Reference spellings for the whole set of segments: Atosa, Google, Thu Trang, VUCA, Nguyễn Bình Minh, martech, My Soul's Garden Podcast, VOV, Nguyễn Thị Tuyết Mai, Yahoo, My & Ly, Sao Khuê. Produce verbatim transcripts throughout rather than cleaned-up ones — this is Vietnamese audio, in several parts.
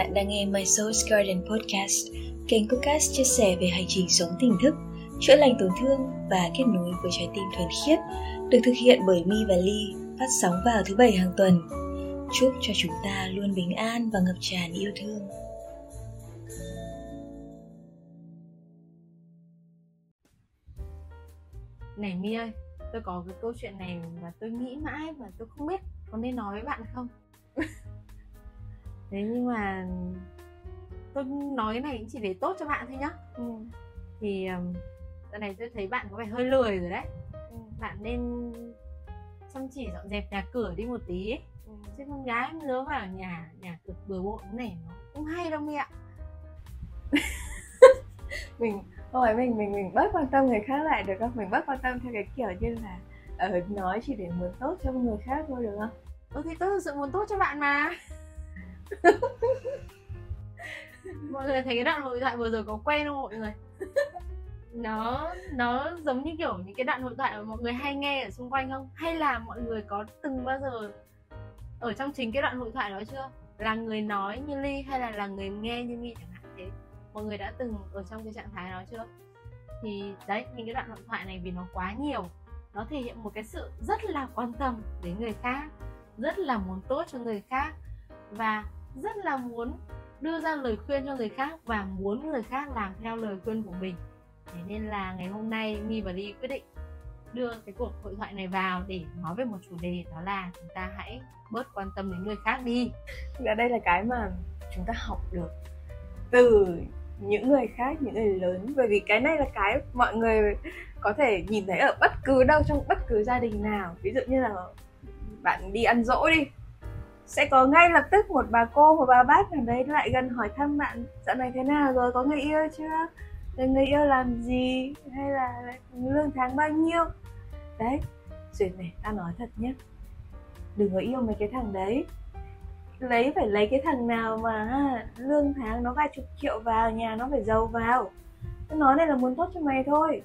Bạn đang nghe My Soul's Garden Podcast, kênh podcast chia sẻ về hành trình sống tỉnh thức, chữa lành tổn thương và kết nối với trái tim thuần khiết, được thực hiện bởi My và Ly, phát sóng vào thứ Bảy hàng tuần. Chúc cho chúng ta luôn bình an và ngập tràn yêu thương. Này My ơi, tôi có cái câu chuyện này mà tôi nghĩ mãi mà tôi không biết có nên nói với bạn không. Thế nhưng mà tôi nói cái này chỉ để tốt cho bạn thôi nhá. Ừ. Thì dạo này tôi thấy bạn có vẻ hơi lười rồi đấy. Ừ. Bạn nên chăm chỉ dọn dẹp nhà cửa đi một tí ấy. Ừ. Chứ con gái nó vào nhà nhà cửa bừa bộn này nó cũng hay đâu My ạ. Mình không phải mình mình mình bớt quan tâm người khác lại được không? Mình bớt quan tâm theo cái kiểu như là ở nói chỉ để muốn tốt cho người khác thôi được không? Ừ thì tôi thực sự muốn tốt cho bạn mà. Mọi người thấy cái đoạn hội thoại vừa rồi có quen không mọi người? Nó nó giống như kiểu những cái đoạn hội thoại mà mọi người hay nghe ở xung quanh không? Hay là mọi người có từng bao giờ ở trong chính cái đoạn hội thoại đó chưa? Là người nói như Ly hay là là người nghe như My chẳng hạn thế? Mọi người đã từng ở trong cái trạng thái đó chưa? Thì đấy, những cái đoạn hội thoại này vì nó quá nhiều, nó thể hiện một cái sự rất là quan tâm đến người khác, rất là muốn tốt cho người khác và rất là muốn đưa ra lời khuyên cho người khác và muốn người khác làm theo lời khuyên của mình. Thế nên là ngày hôm nay My và Ly quyết định đưa cái cuộc hội thoại này vào để nói về một chủ đề, đó là chúng ta hãy bớt quan tâm đến người khác đi. Và đây là cái mà chúng ta học được từ những người khác, những người lớn. Bởi vì cái này là cái mọi người có thể nhìn thấy ở bất cứ đâu, trong bất cứ gia đình nào. Ví dụ như là bạn đi ăn dỗ đi, sẽ có ngay lập tức một bà cô, một bà bác nào đấy lại gần hỏi thăm bạn dạo này thế nào rồi, có người yêu chưa, rồi người yêu làm gì, hay là lương tháng bao nhiêu. Đấy, chuyện này ta nói thật nhé, đừng có yêu mấy cái thằng đấy. Lấy phải lấy cái thằng nào mà lương tháng nó vài chục triệu vào, nhà nó phải giàu vào. Nó này là muốn tốt cho mày thôi.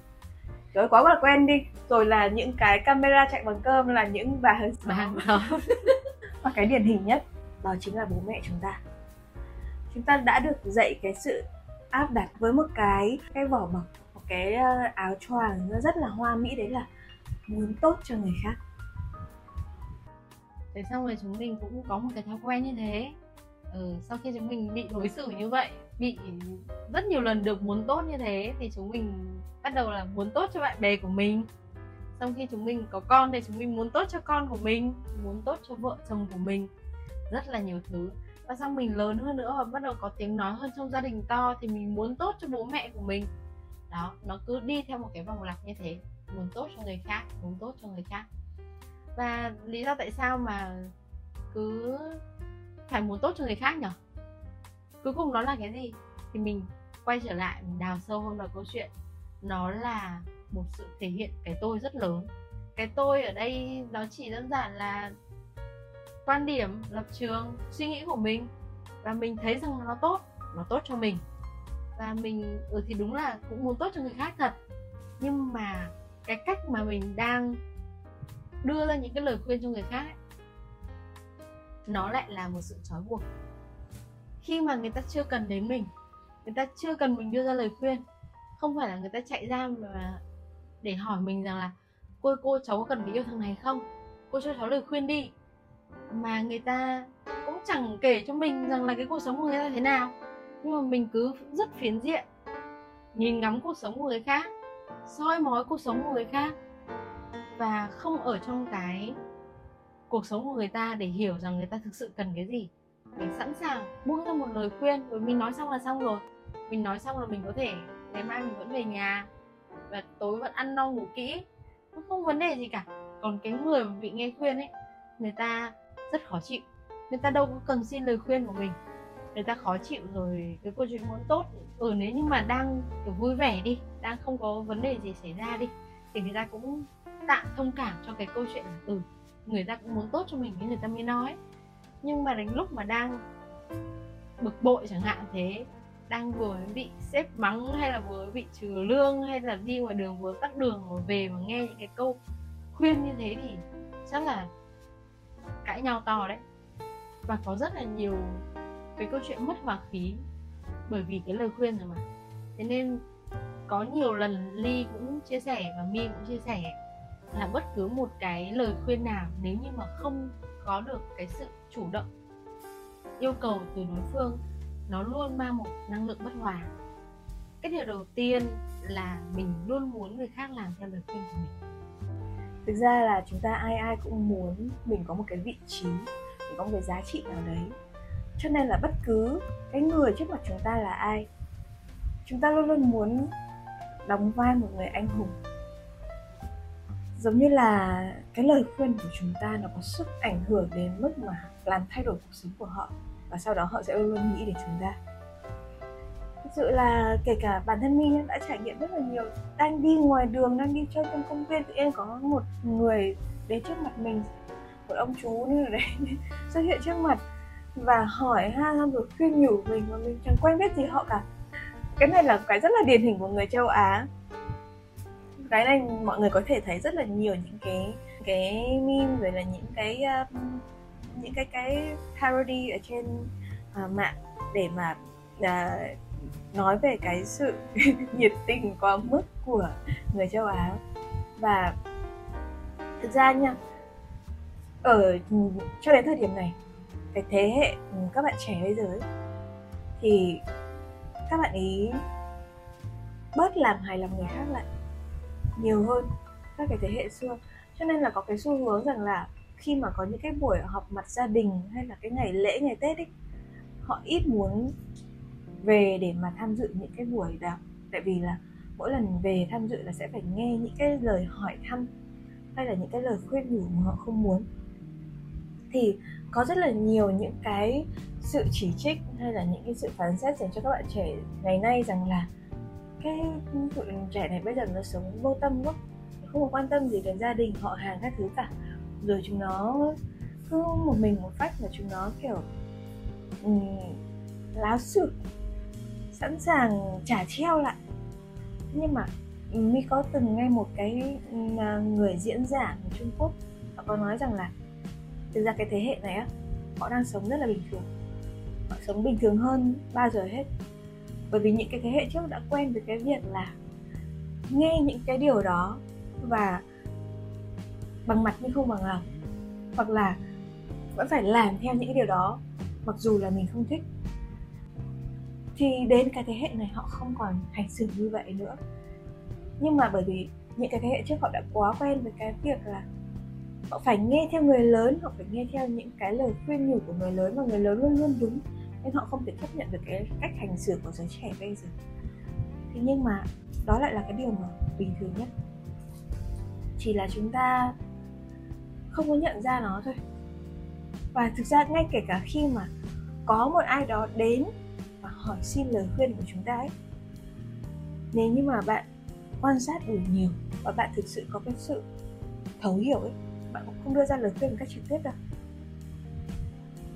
Rồi quá là quen đi. Rồi là những cái camera chạy bằng cơm, là những bà hàng xóm. Và cái điển hình nhất đó chính là bố mẹ chúng ta. Chúng ta đã được dạy cái sự áp đặt với một cái cái vỏ bọc, một cái áo choàng nó rất là hoa mỹ, đấy là muốn tốt cho người khác. Thế xong rồi chúng mình cũng có một cái thói quen như thế. Ừ, sau khi chúng mình bị đối xử như vậy, bị rất nhiều lần được muốn tốt như thế, thì chúng mình bắt đầu là muốn tốt cho bạn bè của mình. Xong khi chúng mình có con thì chúng mình muốn tốt cho con của mình, muốn tốt cho vợ chồng của mình, rất là nhiều thứ. Và xong mình lớn hơn nữa và bắt đầu có tiếng nói hơn trong gia đình to thì mình muốn tốt cho bố mẹ của mình. Đó, nó cứ đi theo một cái vòng lặp như thế, muốn tốt cho người khác, muốn tốt cho người khác. Và lý do tại sao mà cứ phải muốn tốt cho người khác nhỉ? Cuối cùng đó là cái gì? Thì mình quay trở lại, mình đào sâu hơn vào câu chuyện. Nó là một sự thể hiện cái tôi rất lớn. Cái tôi ở đây nó chỉ đơn giản là quan điểm, lập trường, suy nghĩ của mình. Và mình thấy rằng nó tốt, nó tốt cho mình. Và mình ừ, thì đúng là cũng muốn tốt cho người khác thật. Nhưng mà cái cách mà mình đang đưa ra những cái lời khuyên cho người khác ấy, nó lại là một sự trói buộc. Khi mà người ta chưa cần đến mình, người ta chưa cần mình đưa ra lời khuyên, không phải là người ta chạy ra mà để hỏi mình rằng là cô cô cháu có cần phải yêu thằng này không, cô cho cháu lời khuyên đi, mà người ta cũng chẳng kể cho mình rằng là cái cuộc sống của người ta thế nào. Nhưng mà mình cứ rất phiến diện nhìn ngắm cuộc sống của người khác, soi mói cuộc sống của người khác, và không ở trong cái cuộc sống của người ta để hiểu rằng người ta thực sự cần cái gì. Mình sẵn sàng buông ra một lời khuyên rồi mình nói xong là xong rồi. Mình nói xong là mình có thể ngày mai mình vẫn về nhà và tối vẫn ăn no ngủ kỹ, nó không vấn đề gì cả. Còn cái người mà bị nghe khuyên ấy, người ta rất khó chịu. Người ta đâu có cần xin lời khuyên của mình, người ta khó chịu rồi. Cái câu chuyện muốn tốt, ừ nếu nhưng mà đang kiểu vui vẻ đi, đang không có vấn đề gì xảy ra đi, thì người ta cũng tạm thông cảm cho cái câu chuyện là ừ người ta cũng muốn tốt cho mình nên người ta mới nói. Nhưng mà đến lúc mà đang bực bội chẳng hạn thế, đang vừa bị sếp mắng hay là vừa bị trừ lương hay là đi ngoài đường vừa tắt đường mà về mà nghe những cái câu khuyên như thế thì chắc là cãi nhau to đấy. Và có rất là nhiều cái câu chuyện mất hòa khí bởi vì cái lời khuyên rồi mà. Thế nên có nhiều lần Ly cũng chia sẻ và My cũng chia sẻ là bất cứ một cái lời khuyên nào nếu như mà không có được cái sự chủ động yêu cầu từ đối phương, nó luôn mang một năng lượng bất hòa. Cái điều đầu tiên là mình luôn muốn người khác làm theo lời khuyên của mình. Thực ra là chúng ta ai ai cũng muốn mình có một cái vị trí, mình có một cái giá trị nào đấy. Cho nên là bất cứ cái người trước mặt chúng ta là ai, chúng ta luôn luôn muốn đóng vai một người anh hùng. Giống như là cái lời khuyên của chúng ta nó có sức ảnh hưởng đến mức mà làm thay đổi cuộc sống của họ, và sau đó họ sẽ luôn luôn nghĩ đến chúng ta. Thực sự là kể cả bản thân mình đã trải nghiệm rất là nhiều. Đang đi ngoài đường, đang đi chơi trong công viên, tự nhiên có một người đến trước mặt mình, một ông chú như đấy xuất hiện trước mặt và hỏi ha, rồi khuyên nhủ mình mà mình chẳng quen biết gì họ cả. Cái này là cái rất là điển hình của người châu Á. Cái này mọi người có thể thấy rất là nhiều những cái cái meme rồi là những cái um, những cái cái parody ở trên uh, mạng để mà uh, nói về cái sự nhiệt tình quá mức của người châu Á. Và thực ra nha, ở cho đến thời điểm này, cái thế hệ các bạn trẻ bây giờ ấy, thì các bạn ý bớt làm hài lòng người khác lại nhiều hơn các cái thế hệ xưa. Cho nên là có cái xu hướng rằng là khi mà có những cái buổi họp mặt gia đình hay là cái ngày lễ, ngày Tết ấy, họ ít muốn về để mà tham dự những cái buổi đó. Tại vì là mỗi lần về tham dự là sẽ phải nghe những cái lời hỏi thăm hay là những cái lời khuyên nhủ mà họ không muốn. Thì có rất là nhiều những cái sự chỉ trích hay là những cái sự phán xét dành cho các bạn trẻ ngày nay rằng là cái tụi trẻ này bây giờ nó sống vô tâm quá, không có quan tâm gì đến gia đình, họ hàng các thứ cả. Rồi chúng nó cứ một mình một phách mà chúng nó kiểu um, láo xược, sẵn sàng trả treo lại. Nhưng mà My có từng nghe một cái người diễn giả của Trung Quốc, họ có nói rằng là thực ra cái thế hệ này á, họ đang sống rất là bình thường. Họ sống bình thường hơn bao giờ hết. Bởi vì những cái thế hệ trước đã quen với cái việc là nghe những cái điều đó và bằng mặt nhưng không bằng lòng, hoặc là vẫn phải làm theo những cái điều đó mặc dù là mình không thích. Thì đến cái thế hệ này họ không còn hành xử như vậy nữa. Nhưng mà bởi vì những cái thế hệ trước họ đã quá quen với cái việc là họ phải nghe theo người lớn, họ phải nghe theo những cái lời khuyên nhủ của người lớn, và người lớn luôn luôn đúng. Nên họ không thể chấp nhận được cái cách hành xử của giới trẻ bây giờ. Thế nhưng mà đó lại là cái điều mà bình thường nhất. Chỉ là chúng ta không có nhận ra nó thôi. Và thực ra ngay kể cả khi mà có một ai đó đến và hỏi xin lời khuyên của chúng ta ấy, nếu như mà bạn quan sát đủ nhiều và bạn thực sự có cái sự thấu hiểu ấy, bạn cũng không đưa ra lời khuyên một cách trực tiếp đâu.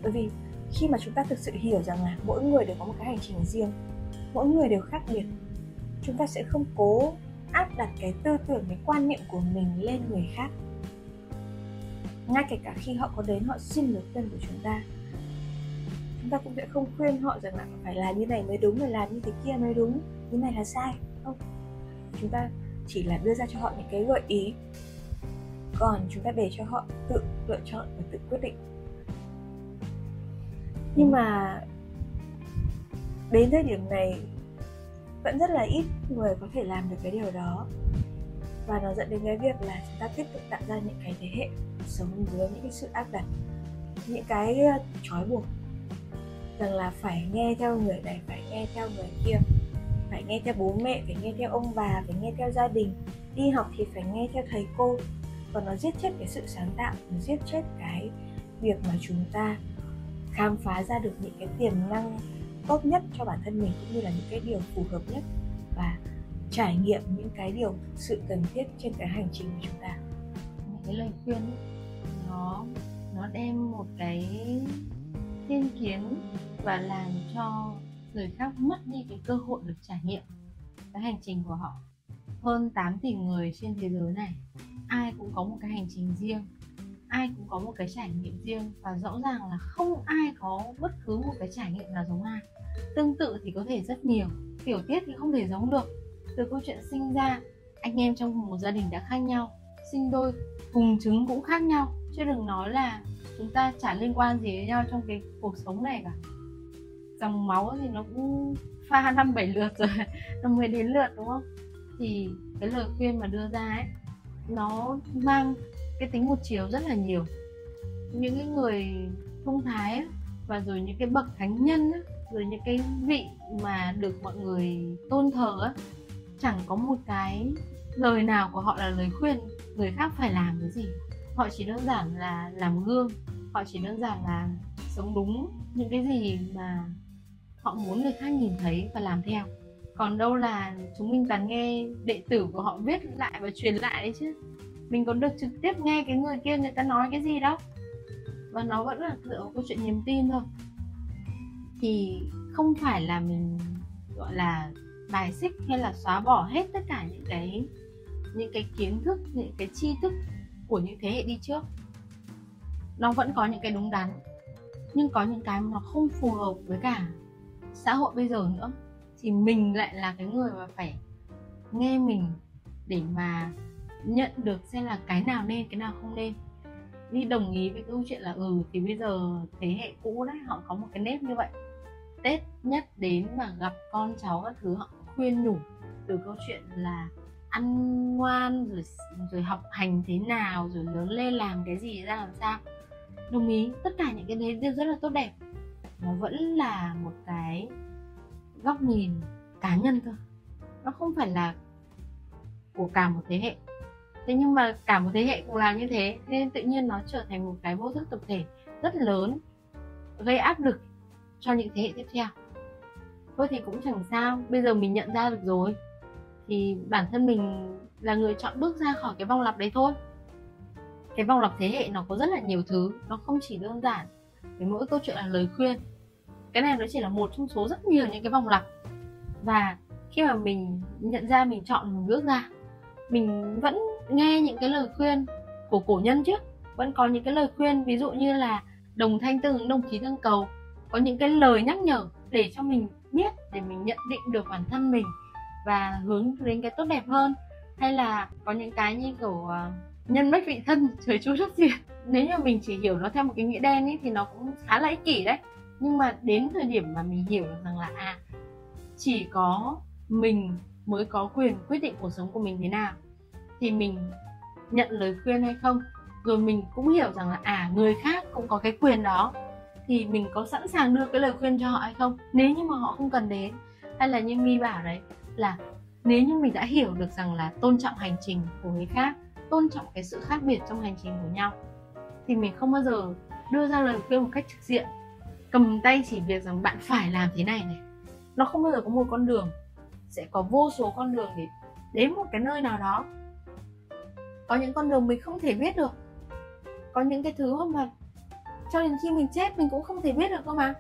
Bởi vì khi mà chúng ta thực sự hiểu rằng là mỗi người đều có một cái hành trình riêng, mỗi người đều khác biệt, chúng ta sẽ không cố áp đặt cái tư tưởng, cái quan niệm của mình lên người khác. Ngay kể cả khi họ có đến họ xin lời khuyên của chúng ta, chúng ta cũng sẽ không khuyên họ rằng là phải làm như này mới đúng, phải làm như thế kia mới đúng, như này là sai. Không, chúng ta chỉ là đưa ra cho họ những cái gợi ý, còn chúng ta để cho họ tự lựa chọn và tự quyết định. Nhưng mà đến thời điểm này vẫn rất là ít người có thể làm được cái điều đó. Và nó dẫn đến cái việc là chúng ta tiếp tục tạo ra những cái thế hệ sống dưới những cái sự áp đặt, những cái trói buộc rằng là phải nghe theo người này, phải nghe theo người kia, phải nghe theo bố mẹ, phải nghe theo ông bà, phải nghe theo gia đình. Đi học thì phải nghe theo thầy cô. Và nó giết chết cái sự sáng tạo, nó giết chết cái việc mà chúng ta khám phá ra được những cái tiềm năng tốt nhất cho bản thân mình, cũng như là những cái điều phù hợp nhất, và trải nghiệm những cái điều thực sự cần thiết trên cái hành trình của chúng ta. Cái lời khuyên nó, nó đem một cái thiên kiến và làm cho người khác mất đi cái cơ hội được trải nghiệm cái hành trình của họ. Hơn tám tỷ người trên thế giới này, ai cũng có một cái hành trình riêng, ai cũng có một cái trải nghiệm riêng, và rõ ràng là không ai có bất cứ một cái trải nghiệm nào giống ai. Tương tự thì có thể rất nhiều, tiểu tiết thì không thể giống được. Từ câu chuyện sinh ra, anh em trong một gia đình đã khác nhau, sinh đôi cùng trứng cũng khác nhau, chứ đừng nói là chúng ta chả liên quan gì với nhau trong cái cuộc sống này cả. Dòng máu thì nó cũng pha năm bảy lượt rồi nó mới đến lượt, đúng không? Thì cái lời khuyên mà đưa ra ấy, nó mang cái tính một chiều rất là nhiều. Những cái người thông thái ấy, và rồi những cái bậc thánh nhân ấy, rồi những cái vị mà được mọi người tôn thờ ấy, chẳng có một cái lời nào của họ là lời khuyên người khác phải làm cái gì. Họ chỉ đơn giản là làm gương, họ chỉ đơn giản là sống đúng những cái gì mà họ muốn người khác nhìn thấy và làm theo. Còn đâu là chúng mình toàn nghe đệ tử của họ viết lại và truyền lại đấy chứ. Mình còn được trực tiếp nghe cái người kia người ta nói cái gì đâu. Và nó vẫn là dựa vào câu chuyện niềm tin thôi. Thì không phải là mình gọi là bài xích hay là xóa bỏ hết tất cả những cái những cái kiến thức, những cái tri thức của những thế hệ đi trước. Nó vẫn có những cái đúng đắn, nhưng có những cái mà nó không phù hợp với cả xã hội bây giờ nữa. Thì mình lại là cái người mà phải nghe mình để mà nhận được xem là cái nào nên, cái nào không nên. Đi đồng ý với câu chuyện là ừ thì bây giờ thế hệ cũ đấy, họ có một cái nếp như vậy, Tết nhất đến mà gặp con cháu các thứ họ khuyên nhủ từ câu chuyện là ăn ngoan rồi, rồi học hành thế nào, rồi lớn lên làm cái gì ra làm sao. Đồng ý, tất cả những cái đấy đều rất là tốt đẹp. Nó vẫn là một cái góc nhìn cá nhân thôi, nó không phải là của cả một thế hệ. Thế nhưng mà cả một thế hệ cũng làm như thế, nên tự nhiên nó trở thành một cái vô thức tập thể rất lớn, gây áp lực cho những thế hệ tiếp theo. Thôi thì cũng chẳng sao, bây giờ mình nhận ra được rồi thì bản thân mình là người chọn bước ra khỏi cái vòng lặp đấy thôi. Cái vòng lặp thế hệ nó có rất là nhiều thứ, nó không chỉ đơn giản với mỗi câu chuyện là lời khuyên. Cái này nó chỉ là một trong số rất nhiều những cái vòng lặp. Và khi mà mình nhận ra, mình chọn mình bước ra, mình vẫn nghe những cái lời khuyên của cổ nhân trước. Vẫn có những cái lời khuyên, ví dụ như là đồng thanh tương ứng, đồng khí tương cầu. Có những cái lời nhắc nhở để cho mình biết, để mình nhận định được bản thân mình và hướng đến cái tốt đẹp hơn. Hay là có những cái như kiểu nhân bất vị thân, trời chu đất diệt. Nếu như mình chỉ hiểu nó theo một cái nghĩa đen ấy, thì nó cũng khá là ích kỷ đấy. Nhưng mà đến thời điểm mà mình hiểu được rằng là à, chỉ có mình mới có quyền quyết định cuộc sống của mình thế nào, thì mình nhận lời khuyên hay không. Rồi mình cũng hiểu rằng là à, người khác cũng có cái quyền đó, thì mình có sẵn sàng đưa cái lời khuyên cho họ hay không, nếu như mà họ không cần đến. Hay là như My bảo đấy, là nếu như mình đã hiểu được rằng là tôn trọng hành trình của người khác, tôn trọng cái sự khác biệt trong hành trình của nhau, thì mình không bao giờ đưa ra lời khuyên một cách trực diện, cầm tay chỉ việc rằng bạn phải làm thế này này. Nó không bao giờ có một con đường, sẽ có vô số con đường để đến một cái nơi nào đó. Có những con đường mình không thể biết được, có những cái thứ mà cho đến khi mình chết mình cũng không thể biết được cơ mà.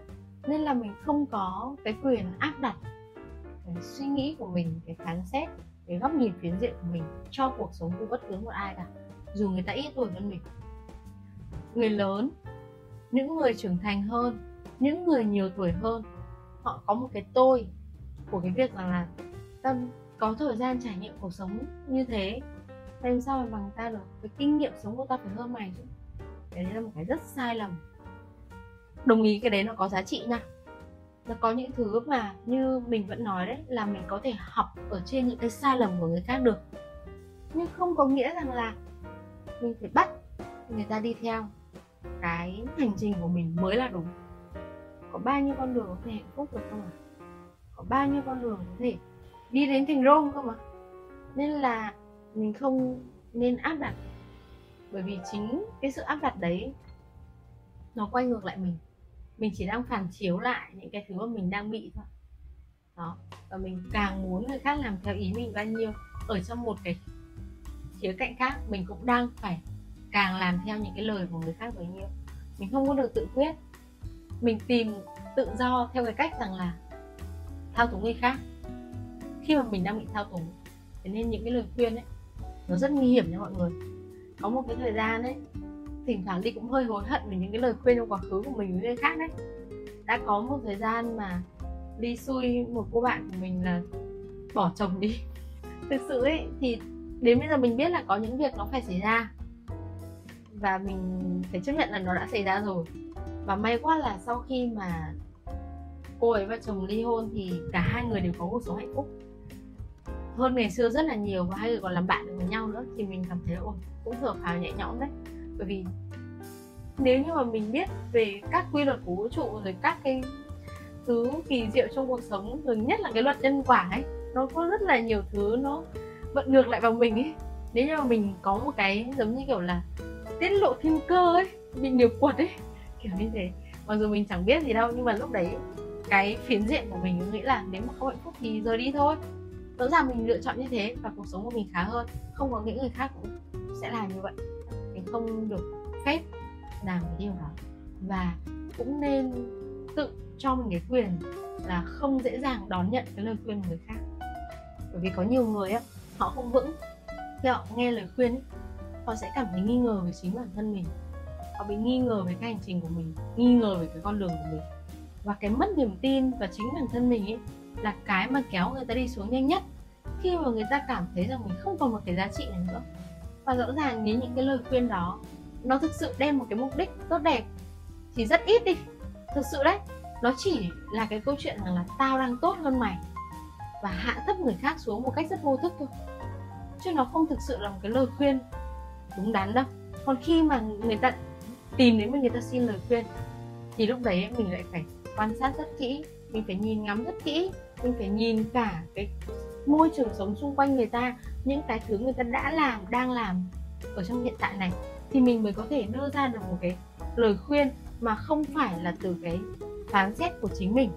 Nên là mình không có cái quyền áp đặt cái suy nghĩ của mình, cái phán xét, cái góc nhìn phiến diện của mình cho cuộc sống của bất cứ một ai cả, dù người ta ít tuổi hơn mình. Người lớn, những người trưởng thành hơn, những người nhiều tuổi hơn, họ có một cái tôi của cái việc rằng là ta có thời gian trải nghiệm cuộc sống như thế, làm sao mà bằng ta được, cái kinh nghiệm sống của ta phải hơn mày chứ. Đấy là một cái rất sai lầm. Đồng ý cái đấy nó có giá trị nha. Nó có những thứ mà như mình vẫn nói đấy, là mình có thể học ở trên những cái sai lầm của người khác được, nhưng không có nghĩa rằng là mình phải bắt người ta đi theo cái hành trình của mình mới là đúng. Có bao nhiêu con đường có thể hạnh phúc được không ạ? Có bao nhiêu con đường có thể đi đến thành Rome không ạ? Nên là mình không nên áp đặt, bởi vì chính cái sự áp đặt đấy nó quay ngược lại mình. Mình chỉ đang phản chiếu lại những cái thứ mà mình đang bị thôi. Đó. Và mình càng muốn người khác làm theo ý mình bao nhiêu, ở trong một cái khía cạnh khác mình cũng đang phải càng làm theo những cái lời của người khác bấy nhiêu. Mình không có được tự quyết. Mình tìm tự do theo cái cách rằng là thao túng người khác khi mà mình đang bị thao túng. Thế nên những cái lời khuyên ấy nó rất nguy hiểm nha mọi người. Có một cái thời gian ấy thỉnh thoảng Ly cũng hơi hối hận về những cái lời khuyên trong quá khứ của mình với người khác đấy. Đã có một thời gian mà Ly xui một cô bạn của mình là bỏ chồng đi. Thực sự ấy thì đến bây giờ mình biết là có những việc nó phải xảy ra và mình phải chấp nhận là nó đã xảy ra rồi. Và may quá là sau khi mà cô ấy và chồng ly hôn thì cả hai người đều có cuộc sống hạnh phúc hơn ngày xưa rất là nhiều, và hai người còn làm bạn được với nhau nữa, thì mình cảm thấy ồ, cũng thở phào nhẹ nhõm đấy. Bởi vì nếu như mà mình biết về các quy luật của vũ trụ rồi các cái thứ kỳ diệu trong cuộc sống, rồi nhất là cái luật nhân quả ấy, nó có rất là nhiều thứ nó vận ngược lại vào mình ấy. Nếu như mà mình có một cái giống như kiểu là tiết lộ thiên cơ ấy, bị điều quật ấy, kiểu như thế, mặc dù mình chẳng biết gì đâu, nhưng mà lúc đấy cái phiến diện của mình nghĩ là nếu mà không hạnh phúc thì rời đi thôi. Rõ ràng mình lựa chọn như thế và cuộc sống của mình khá hơn. Không có nghĩa người khác cũng sẽ làm như vậy. Mình không được phép làm cái điều đó, và cũng nên tự cho mình cái quyền là không dễ dàng đón nhận cái lời khuyên của người khác. Bởi vì có nhiều người ấy, họ không vững khi họ nghe lời khuyên ấy, họ sẽ cảm thấy nghi ngờ về chính bản thân mình, họ bị nghi ngờ về cái hành trình của mình, nghi ngờ về cái con đường của mình. Và cái mất niềm tin và chính bản thân mình ấy là cái mà kéo người ta đi xuống nhanh nhất, khi mà người ta cảm thấy rằng mình không còn một cái giá trị này nữa. Và rõ ràng nếu những cái lời khuyên đó nó thực sự đem một cái mục đích tốt đẹp thì rất ít đi, thực sự đấy. Nó chỉ là cái câu chuyện rằng là tao đang tốt hơn mày, và hạ thấp người khác xuống một cách rất vô thức thôi, chứ nó không thực sự là một cái lời khuyên đúng đắn đâu. Còn khi mà người ta tìm đến mình, người ta xin lời khuyên, thì lúc đấy mình lại phải quan sát rất kỹ, mình phải nhìn ngắm rất kỹ, mình phải nhìn cả cái môi trường sống xung quanh người ta, những cái thứ người ta đã làm, đang làm ở trong hiện tại này, thì mình mới có thể đưa ra được một cái lời khuyên mà không phải là từ cái phán xét của chính mình,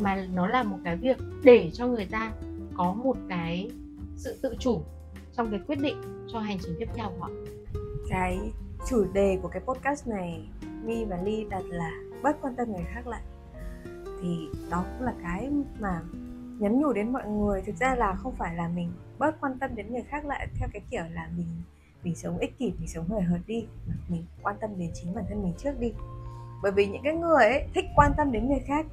mà nó là một cái việc để cho người ta có một cái sự tự chủ trong cái quyết định cho hành trình tiếp theo của họ. Cái chủ đề của cái podcast này My và Ly đặt là bớt quan tâm người khác lại, thì đó cũng là cái mà nhắn nhủ đến mọi người. Thực ra là không phải là mình bớt quan tâm đến người khác lại theo cái kiểu là mình mình sống ích kỷ, mình sống hời hợt đi, mình quan tâm đến chính bản thân mình trước đi. Bởi vì những cái người ấy thích quan tâm đến người khác,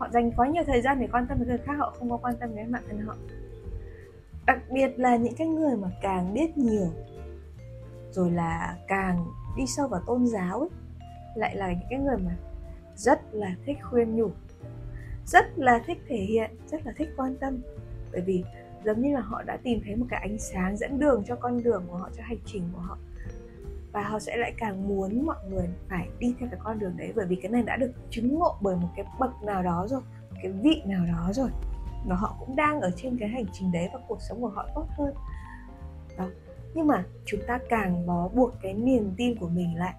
họ dành quá nhiều thời gian để quan tâm đến người khác, họ không có quan tâm đến bản thân họ. Đặc biệt là những cái người mà càng biết nhiều rồi là càng đi sâu vào tôn giáo ấy, lại là những cái người mà rất là thích khuyên nhủ, rất là thích thể hiện, rất là thích quan tâm. Bởi vì giống như là họ đã tìm thấy một cái ánh sáng dẫn đường cho con đường của họ, cho hành trình của họ, và họ sẽ lại càng muốn mọi người phải đi theo cái con đường đấy. Bởi vì cái này đã được chứng ngộ bởi một cái bậc nào đó rồi, một cái vị nào đó rồi, và họ cũng đang ở trên cái hành trình đấy, và cuộc sống của họ tốt hơn đó. Nhưng mà chúng ta càng bó buộc cái niềm tin của mình lại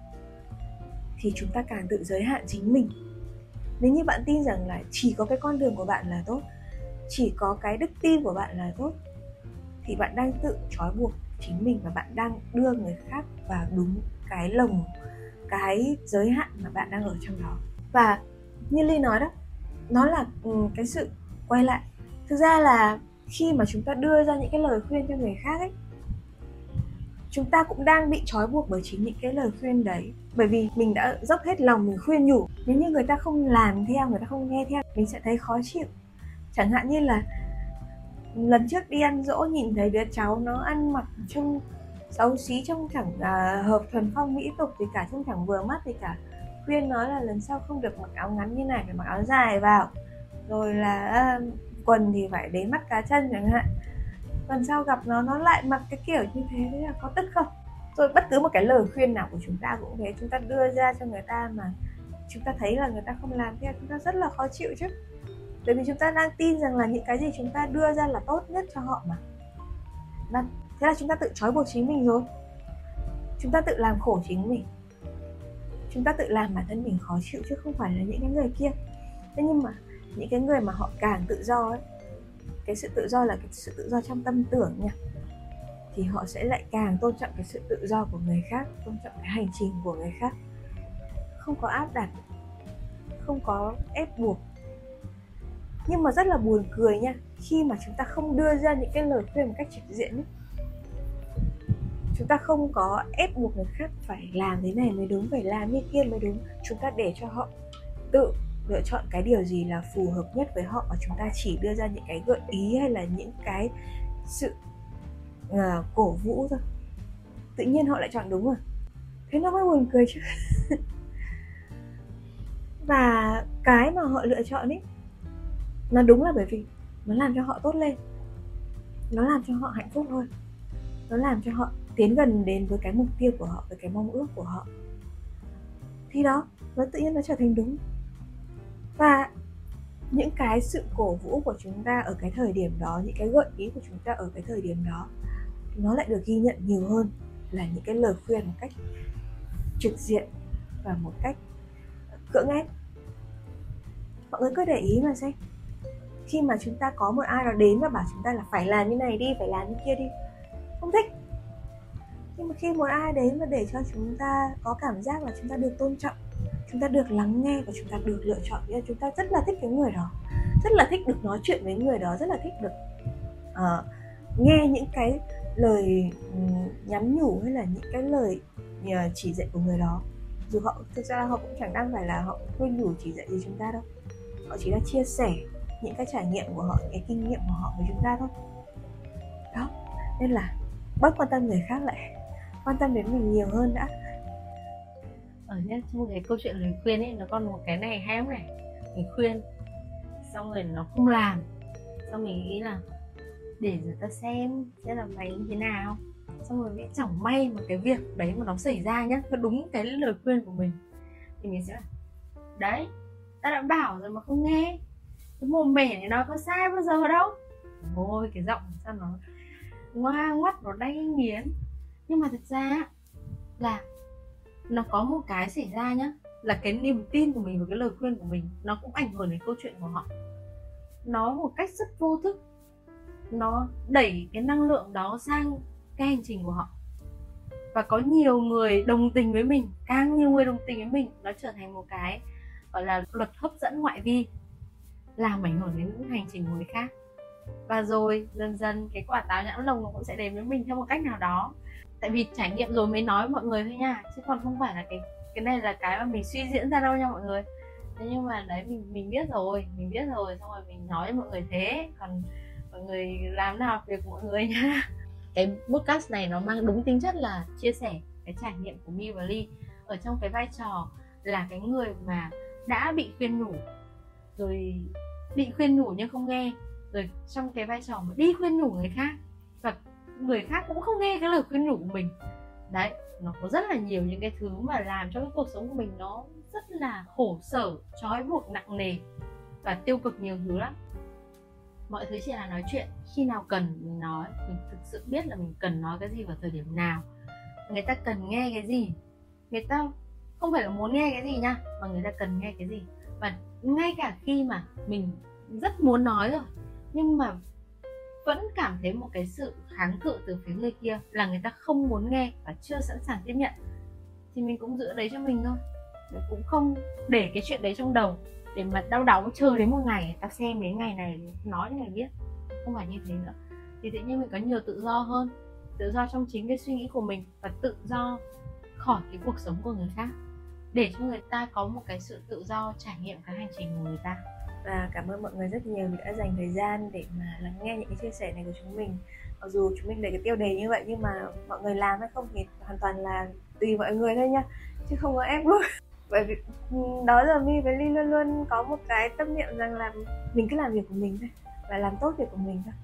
thì chúng ta càng tự giới hạn chính mình. Nếu như bạn tin rằng là chỉ có cái con đường của bạn là tốt, chỉ có cái đức tin của bạn là tốt, thì bạn đang tự trói buộc chính mình, và bạn đang đưa người khác vào đúng cái lồng, cái giới hạn mà bạn đang ở trong đó. Và như Ly nói đó, nó là cái sự quay lại. Thực ra là khi mà chúng ta đưa ra những cái lời khuyên cho người khác ấy, chúng ta cũng đang bị trói buộc bởi chính những cái lời khuyên đấy. Bởi vì mình đã dốc hết lòng mình khuyên nhủ, nếu như người ta không làm theo, người ta không nghe theo, mình sẽ thấy khó chịu. Chẳng hạn như là lần trước đi ăn dỗ, nhìn thấy đứa cháu nó ăn mặc trông xấu xí, trông chẳng à, hợp thuần phong mỹ tục thì cả, trông chẳng vừa mắt thì cả, khuyên nói là lần sau không được mặc áo ngắn như này, phải mặc áo dài vào, rồi là à, quần thì phải đến mắt cá chân chẳng hạn. Lần sau gặp nó, nó lại mặc cái kiểu như thế, thế là có tức không? Rồi bất cứ một cái lời khuyên nào của chúng ta cũng thế, chúng ta đưa ra cho người ta mà chúng ta thấy là người ta không làm theo, chúng ta rất là khó chịu chứ. Bởi vì chúng ta đang tin rằng là những cái gì chúng ta đưa ra là tốt nhất cho họ mà. Và thế là chúng ta tự trói buộc chính mình rồi, chúng ta tự làm khổ chính mình, chúng ta tự làm bản thân mình khó chịu, chứ không phải là những cái người kia. Thế nhưng mà những cái người mà họ càng tự do ấy, cái sự tự do là cái sự tự do trong tâm tưởng nha, thì họ sẽ lại càng tôn trọng cái sự tự do của người khác, tôn trọng cái hành trình của người khác, không có áp đặt, không có ép buộc. Nhưng mà rất là buồn cười nha, khi mà chúng ta không đưa ra những cái lời khuyên một cách trực diện ấy, Chúng ta không có ép buộc người khác phải làm thế này mới đúng, phải làm như kia mới đúng. Chúng ta để cho họ tự lựa chọn cái điều gì là phù hợp nhất với họ, và chúng ta chỉ đưa ra những cái gợi ý hay là những cái sự uh, cổ vũ thôi. Tự nhiên họ lại chọn đúng rồi. Thế nó mới buồn cười chứ. Và cái mà họ lựa chọn ấy, nó đúng là bởi vì nó làm cho họ tốt lên, nó làm cho họ hạnh phúc hơn, nó làm cho họ tiến gần đến với cái mục tiêu của họ, với cái mong ước của họ. Thì đó, nó tự nhiên nó trở thành đúng. Và những cái sự cổ vũ của chúng ta ở cái thời điểm đó, những cái gợi ý của chúng ta ở cái thời điểm đó, nó lại được ghi nhận nhiều hơn là những cái lời khuyên một cách trực diện và một cách cưỡng ép. Mọi người cứ để ý mà xem, khi mà chúng ta có một ai đó đến và bảo chúng ta là phải làm như này đi, phải làm như kia đi, không thích. Nhưng mà khi một ai đến mà để cho chúng ta có cảm giác là chúng ta được tôn trọng, chúng ta được lắng nghe và chúng ta được lựa chọn, nghĩa là chúng ta rất là thích cái người đó, rất là thích được nói chuyện với người đó, rất là thích được uh, nghe những cái lời nhắn nhủ hay là những cái lời chỉ dạy của người đó. Dù họ thực ra họ cũng chẳng đang phải là họ khuyên nhủ chỉ dạy gì chúng ta đâu, họ chỉ là chia sẻ những cái trải nghiệm của họ, những cái kinh nghiệm của họ với chúng ta thôi. Đó, nên là bớt quan tâm người khác lại quan tâm đến mình nhiều hơn đã. Ở nhất trong cái câu chuyện lời khuyên ấy, nó còn một cái này hay không này, mình khuyên xong rồi nó không làm, xong mình nghĩ là để rồi ta xem sẽ làm mày như thế nào, xong rồi chẳng may mà cái việc đấy mà nó xảy ra nhá, nó đúng cái lời khuyên của mình, thì mình sẽ đấy, ta đã bảo rồi mà không nghe, cái mồm mẻ này nó có sai bao giờ đâu. Ôi cái giọng sao nó ngoa ngoắt, nó đanh nghiến. Nhưng mà thực ra là nó có một cái xảy ra nhá, là cái niềm tin của mình và cái lời khuyên của mình nó cũng ảnh hưởng đến câu chuyện của họ. Nó một cách rất vô thức, nó đẩy cái năng lượng đó sang cái hành trình của họ. Và có nhiều người đồng tình với mình, càng nhiều người đồng tình với mình, nó trở thành một cái gọi là luật hấp dẫn ngoại vi, làm ảnh hưởng đến những hành trình của người khác. Và rồi dần dần cái quả táo nhãn lồng nó cũng sẽ đến với mình theo một cách nào đó. Tại vì trải nghiệm rồi mới nói mọi người thôi nha, chứ còn không phải là cái cái này là cái mà mình suy diễn ra đâu nha mọi người. Thế nhưng mà đấy, mình mình biết rồi, mình biết rồi, xong rồi mình nói với mọi người thế, còn mọi người làm nào việc mọi người nha. Cái podcast này nó mang đúng tính chất là chia sẻ cái trải nghiệm của My và Ly ở trong cái vai trò là cái người mà đã bị khuyên nhủ, rồi bị khuyên nhủ nhưng không nghe, rồi trong cái vai trò mà đi khuyên nhủ người khác và người khác cũng không nghe cái lời khuyên nhủ của mình. Đấy, nó có rất là nhiều những cái thứ mà làm cho cái cuộc sống của mình nó rất là khổ sở, trói buộc, nặng nề và tiêu cực nhiều thứ lắm. Mọi thứ chỉ là nói chuyện, khi nào cần mình nói, mình thực sự biết là mình cần nói cái gì vào thời điểm nào, người ta cần nghe cái gì, người ta không phải là muốn nghe cái gì nha, mà người ta cần nghe cái gì. Và ngay cả khi mà mình rất muốn nói rồi nhưng mà vẫn cảm thấy một cái sự kháng cự từ phía người kia, là người ta không muốn nghe và chưa sẵn sàng tiếp nhận, thì mình cũng giữ đấy cho mình thôi. Mình cũng không để cái chuyện đấy trong đầu để mà đau đáu chờ đến một ngày tao xem đến ngày này nói cho mày biết, không phải như thế nữa. Thì tự nhiên mình có nhiều tự do hơn, tự do trong chính cái suy nghĩ của mình và tự do khỏi cái cuộc sống của người khác, để cho người ta có một cái sự tự do trải nghiệm cái hành trình của người ta. Và cảm ơn mọi người rất nhiều vì đã dành thời gian để mà lắng nghe những cái chia sẻ này của chúng mình. Mặc dù chúng mình để cái tiêu đề như vậy nhưng mà mọi người làm hay không thì hoàn toàn là tùy mọi người thôi nha, chứ không có ép luôn. Bởi vì đó giờ My với Ly luôn luôn có một cái tâm niệm rằng là mình cứ làm việc của mình thôi và làm tốt việc của mình thôi.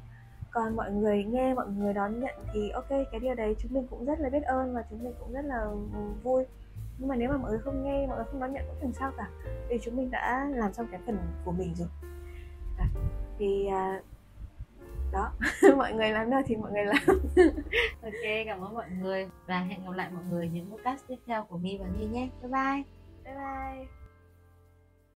Còn mọi người nghe, mọi người đón nhận thì ok, cái điều đấy chúng mình cũng rất là biết ơn và chúng mình cũng rất là vui. Nhưng mà nếu mà mọi người không nghe, mọi người không đón nhận cũng chẳng sao cả, vì chúng mình đã làm xong cái phần của mình rồi. À, thì à, đó, mọi người làm nào thì mọi người làm. Ok, cảm ơn mọi người và hẹn gặp lại mọi người những podcast tiếp theo của My và My nhé. Bye bye. Bye bye.